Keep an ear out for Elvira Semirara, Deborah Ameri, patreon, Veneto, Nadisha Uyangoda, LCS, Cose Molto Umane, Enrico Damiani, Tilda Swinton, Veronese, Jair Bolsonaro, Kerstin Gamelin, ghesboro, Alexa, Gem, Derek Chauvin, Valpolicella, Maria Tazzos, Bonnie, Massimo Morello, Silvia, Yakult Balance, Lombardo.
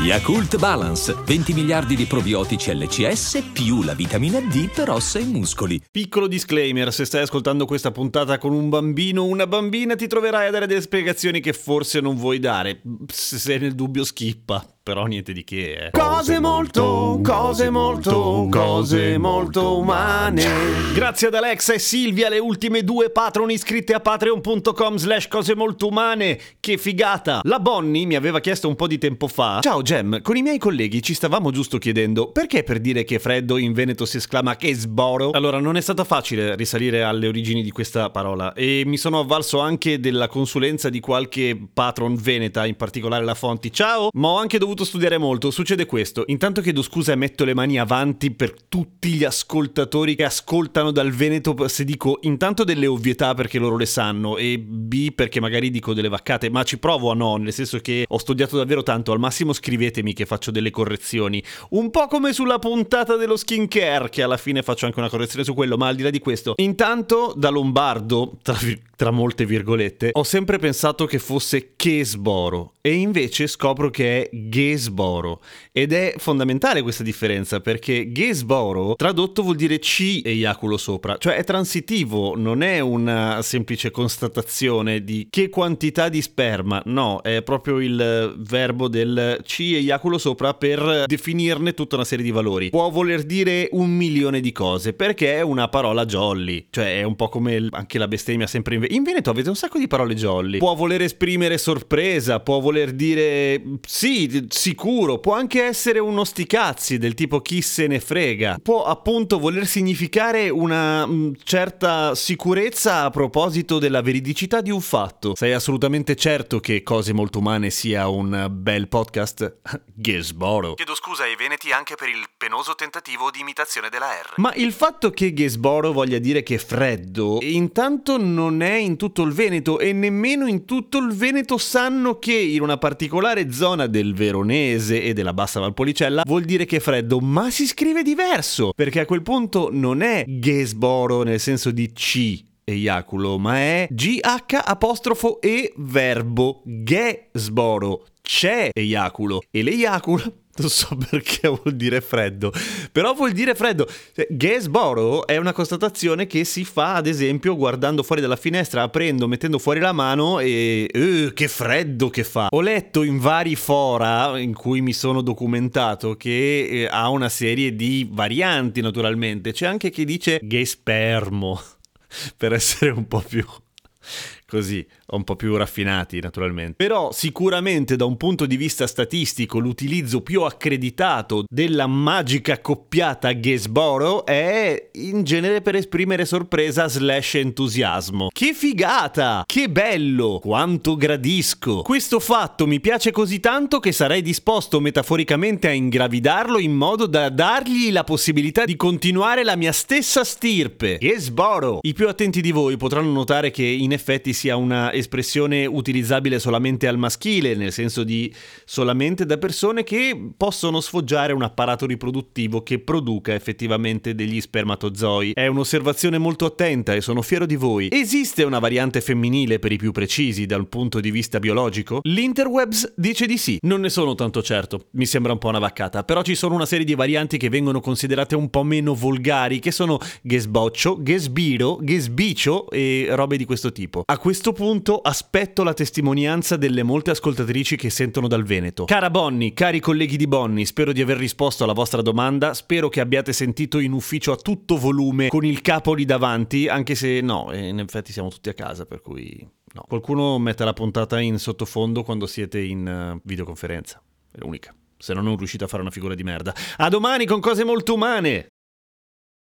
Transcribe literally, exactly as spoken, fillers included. Yakult Balance, venti miliardi di probiotici L C S più la vitamina D per ossa e muscoli. Piccolo disclaimer, se stai ascoltando questa puntata con un bambino o una bambina ti troverai a dare delle spiegazioni che forse non vuoi dare. Se sei nel dubbio schippa, però niente di che. Eh. Cose molto, cose molto, cose molto umane. Grazie ad Alexa e Silvia, le ultime due patron iscritte a patreon punto com slash cose molto umane. Che figata! La Bonnie mi aveva chiesto un po' di tempo fa: ciao Gem, con i miei colleghi ci stavamo giusto chiedendo perché per dire che è freddo in Veneto si esclama che sboro? Allora, non è stato facile risalire alle origini di questa parola e mi sono avvalso anche della consulenza di qualche patron veneta, in particolare la Fonti. Ciao! Ma ho anche dovuto studiare molto. Succede questo: intanto chiedo scusa e metto le mani avanti per tutti gli ascoltatori che ascoltano dal Veneto se dico intanto delle ovvietà perché loro le sanno e b perché magari dico delle vaccate, ma ci provo a no, nel senso che ho studiato davvero tanto. Al massimo scrivetemi che faccio delle correzioni, un po' come sulla puntata dello skincare, che alla fine faccio anche una correzione su quello, ma al di là di questo, intanto da Lombardo, tra, vir- tra molte virgolette, ho sempre pensato che fosse che sboro e invece scopro che è ghe sboro, ed è fondamentale questa differenza perché ghe sboro tradotto vuol dire ci eiaculo sopra, cioè è transitivo, non è una semplice constatazione di che quantità di sperma, no, è proprio il verbo del ci eiaculo sopra per definirne tutta una serie di valori. Può voler dire un milione di cose perché è una parola jolly, cioè è un po' come anche la bestemmia sempre in, v- in Veneto avete un sacco di parole jolly. Può voler esprimere sorpresa, può voler dire sì sicuro, può anche essere uno sticazzi del tipo chi se ne frega, può appunto voler significare una mh, certa sicurezza a proposito della veridicità di un fatto. Sei assolutamente certo che Cose Molto Umane sia un bel podcast? Ghesboro. Chiedo scusa ai veneti anche per il penoso tentativo di imitazione della R. Ma il fatto che Ghesboro voglia dire che è freddo, intanto non è in tutto il Veneto e nemmeno in tutto il Veneto sanno che in una particolare zona del Veronese e della bassa Valpolicella vuol dire che è freddo, ma si scrive diverso perché a quel punto non è ghesboro nel senso di ci eiaculo, ma è gh apostrofo e verbo ghesboro, c'è eiaculo e l'eiaculo non so perché vuol dire freddo, però vuol dire freddo. Ghesboro è una constatazione che si fa ad esempio guardando fuori dalla finestra, aprendo, mettendo fuori la mano e uh, che freddo che fa. Ho letto in vari fora in cui mi sono documentato che eh, ha una serie di varianti naturalmente, c'è anche chi dice ghespermo per essere un po' più così, un po' più raffinati naturalmente. Però sicuramente da un punto di vista statistico l'utilizzo più accreditato della magica coppiata ghesboro è in genere per esprimere sorpresa slash entusiasmo. Che figata! Che bello! Quanto gradisco! Questo fatto mi piace così tanto che sarei disposto metaforicamente a ingravidarlo in modo da dargli la possibilità di continuare la mia stessa stirpe. Ghesboro! I più attenti di voi potranno notare che in effetti sia una espressione utilizzabile solamente al maschile, nel senso di solamente da persone che possono sfoggiare un apparato riproduttivo che produca effettivamente degli spermatozoi. È un'osservazione molto attenta e sono fiero di voi. Esiste una variante femminile per i più precisi dal punto di vista biologico? L'Interwebs dice di sì. Non ne sono tanto certo, mi sembra un po' una vaccata, però ci sono una serie di varianti che vengono considerate un po' meno volgari, che sono ghesboccio, ghesbiro, ghesbicio e robe di questo tipo. A questo punto aspetto la testimonianza delle molte ascoltatrici che sentono dal Veneto. Cara Bonnie, cari colleghi di Bonnie, spero di aver risposto alla vostra domanda, spero che abbiate sentito in ufficio a tutto volume con il capo lì davanti, anche se no, in effetti siamo tutti a casa, per cui no. Qualcuno metta la puntata in sottofondo quando siete in uh, videoconferenza, è l'unica, se no non riuscite a fare una figura di merda. A domani con Cose Molto Umane!